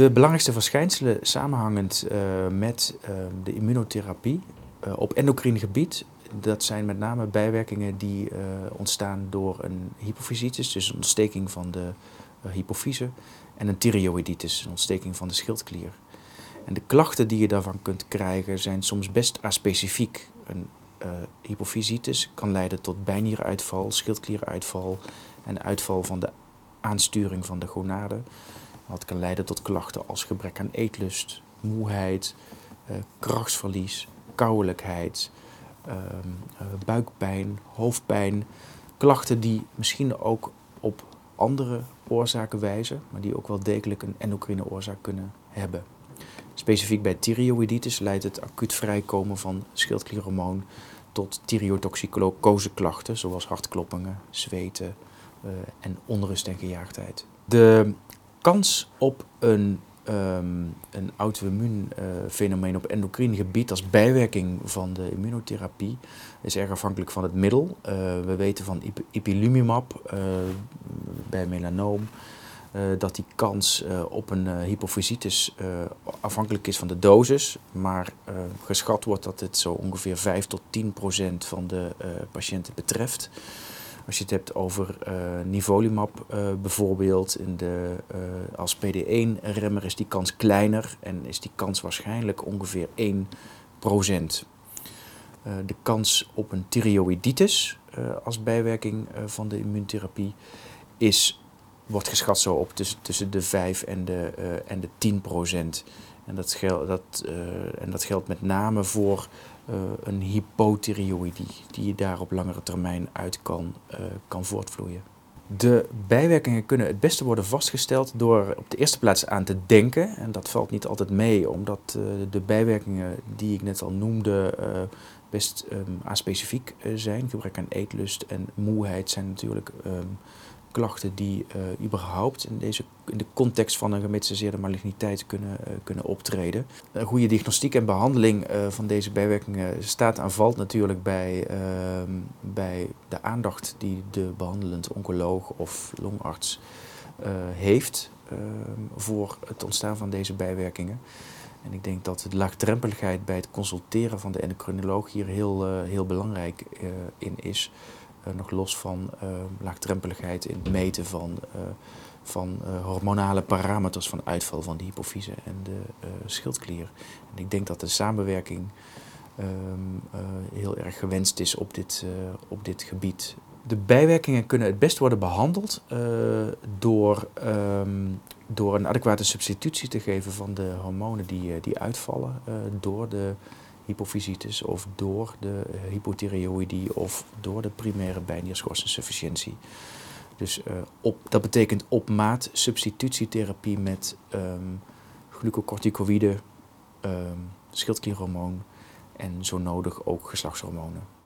De belangrijkste verschijnselen samenhangend met de immunotherapie op endocrine gebied, dat zijn met name bijwerkingen die ontstaan door een hypofysitis, dus een ontsteking van de hypofyse, en een thyreoiditis, een ontsteking van de schildklier. En de klachten die je daarvan kunt krijgen zijn soms best aspecifiek. Een hypofysitis kan leiden tot bijnieruitval, schildklieruitval en uitval van de aansturing van de gonaden. Dat kan leiden tot klachten als gebrek aan eetlust, moeheid, krachtsverlies, kouwelijkheid, buikpijn, hoofdpijn. Klachten die misschien ook op andere oorzaken wijzen, maar die ook wel degelijk een endocrine oorzaak kunnen hebben. Specifiek bij thyreoïditis leidt het acuut vrijkomen van schildklierhormoon tot thyreotoxicoseklachten, zoals hartkloppingen, zweten en onrust en gejaagdheid. De kans op een auto-immuun fenomeen op endocrine gebied als bijwerking van de immunotherapie is erg afhankelijk van het middel. We weten van ipilimumab bij melanoom dat die kans op een hypofysitis afhankelijk is van de dosis, maar geschat wordt dat dit zo ongeveer 5 tot 10% van de patiënten betreft. Als je het hebt over nivolumab bijvoorbeeld, als PD-1-remmer is die kans kleiner en is die kans waarschijnlijk ongeveer 1%. De kans op een thyreoïditis als bijwerking van de immuuntherapie wordt geschat zo op tussen de 5 en de 10%. En dat geldt met name voor een hypothyreoïdie die daar op langere termijn uit kan voortvloeien. De bijwerkingen kunnen het beste worden vastgesteld door op de eerste plaats aan te denken. En dat valt niet altijd mee, omdat de bijwerkingen die ik net al noemde best aspecifiek zijn. Gebrek aan eetlust en moeheid zijn natuurlijk klachten die überhaupt in de context van een gemetastaseerde maligniteit kunnen optreden. Een goede diagnostiek en behandeling van deze bijwerkingen staat en valt natuurlijk bij de aandacht die de behandelend oncoloog of longarts heeft voor het ontstaan van deze bijwerkingen. En ik denk dat de laagdrempeligheid bij het consulteren van de endocrinoloog hier heel belangrijk in is. Nog los van laagdrempeligheid in het meten van hormonale parameters van uitval van de hypofyse en de schildklier. En ik denk dat de samenwerking heel erg gewenst is op dit gebied. De bijwerkingen kunnen het best worden behandeld door een adequate substitutie te geven van de hormonen die uitvallen door de hypofysitis of door de hypothyreoïdie of door de primaire bijnierschorsensufficiëntie. Dus dat betekent op maat substitutietherapie met glucocorticoïden, schildklierhormoon en zo nodig ook geslachtshormonen.